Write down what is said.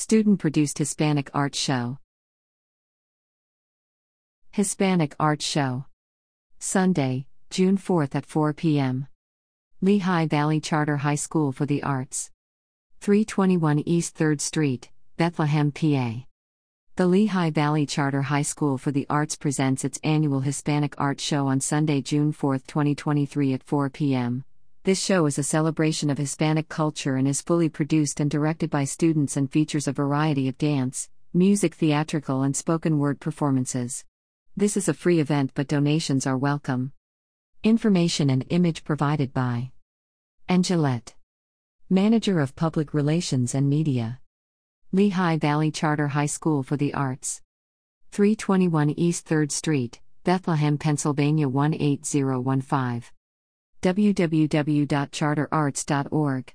Student-produced Hispanic Art Show. Hispanic Art Show. Sunday, June 4th at 4 p.m. Lehigh Valley Charter High School for the Arts. 321 East 3rd Street, Bethlehem, PA. The Lehigh Valley Charter High School for the Arts presents its annual Hispanic Art Show on Sunday, June 4, 2023 at 4 p.m. This show is a celebration of Hispanic culture and is fully produced and directed by students and features a variety of dance, music, theatrical, and spoken word performances. This is a free event, but donations are welcome. Information and image provided by Angelette, Manager of Public Relations and Media. Lehigh Valley Charter High School for the Arts. 321 East 3rd Street, Bethlehem, Pennsylvania 18015. www.charterarts.org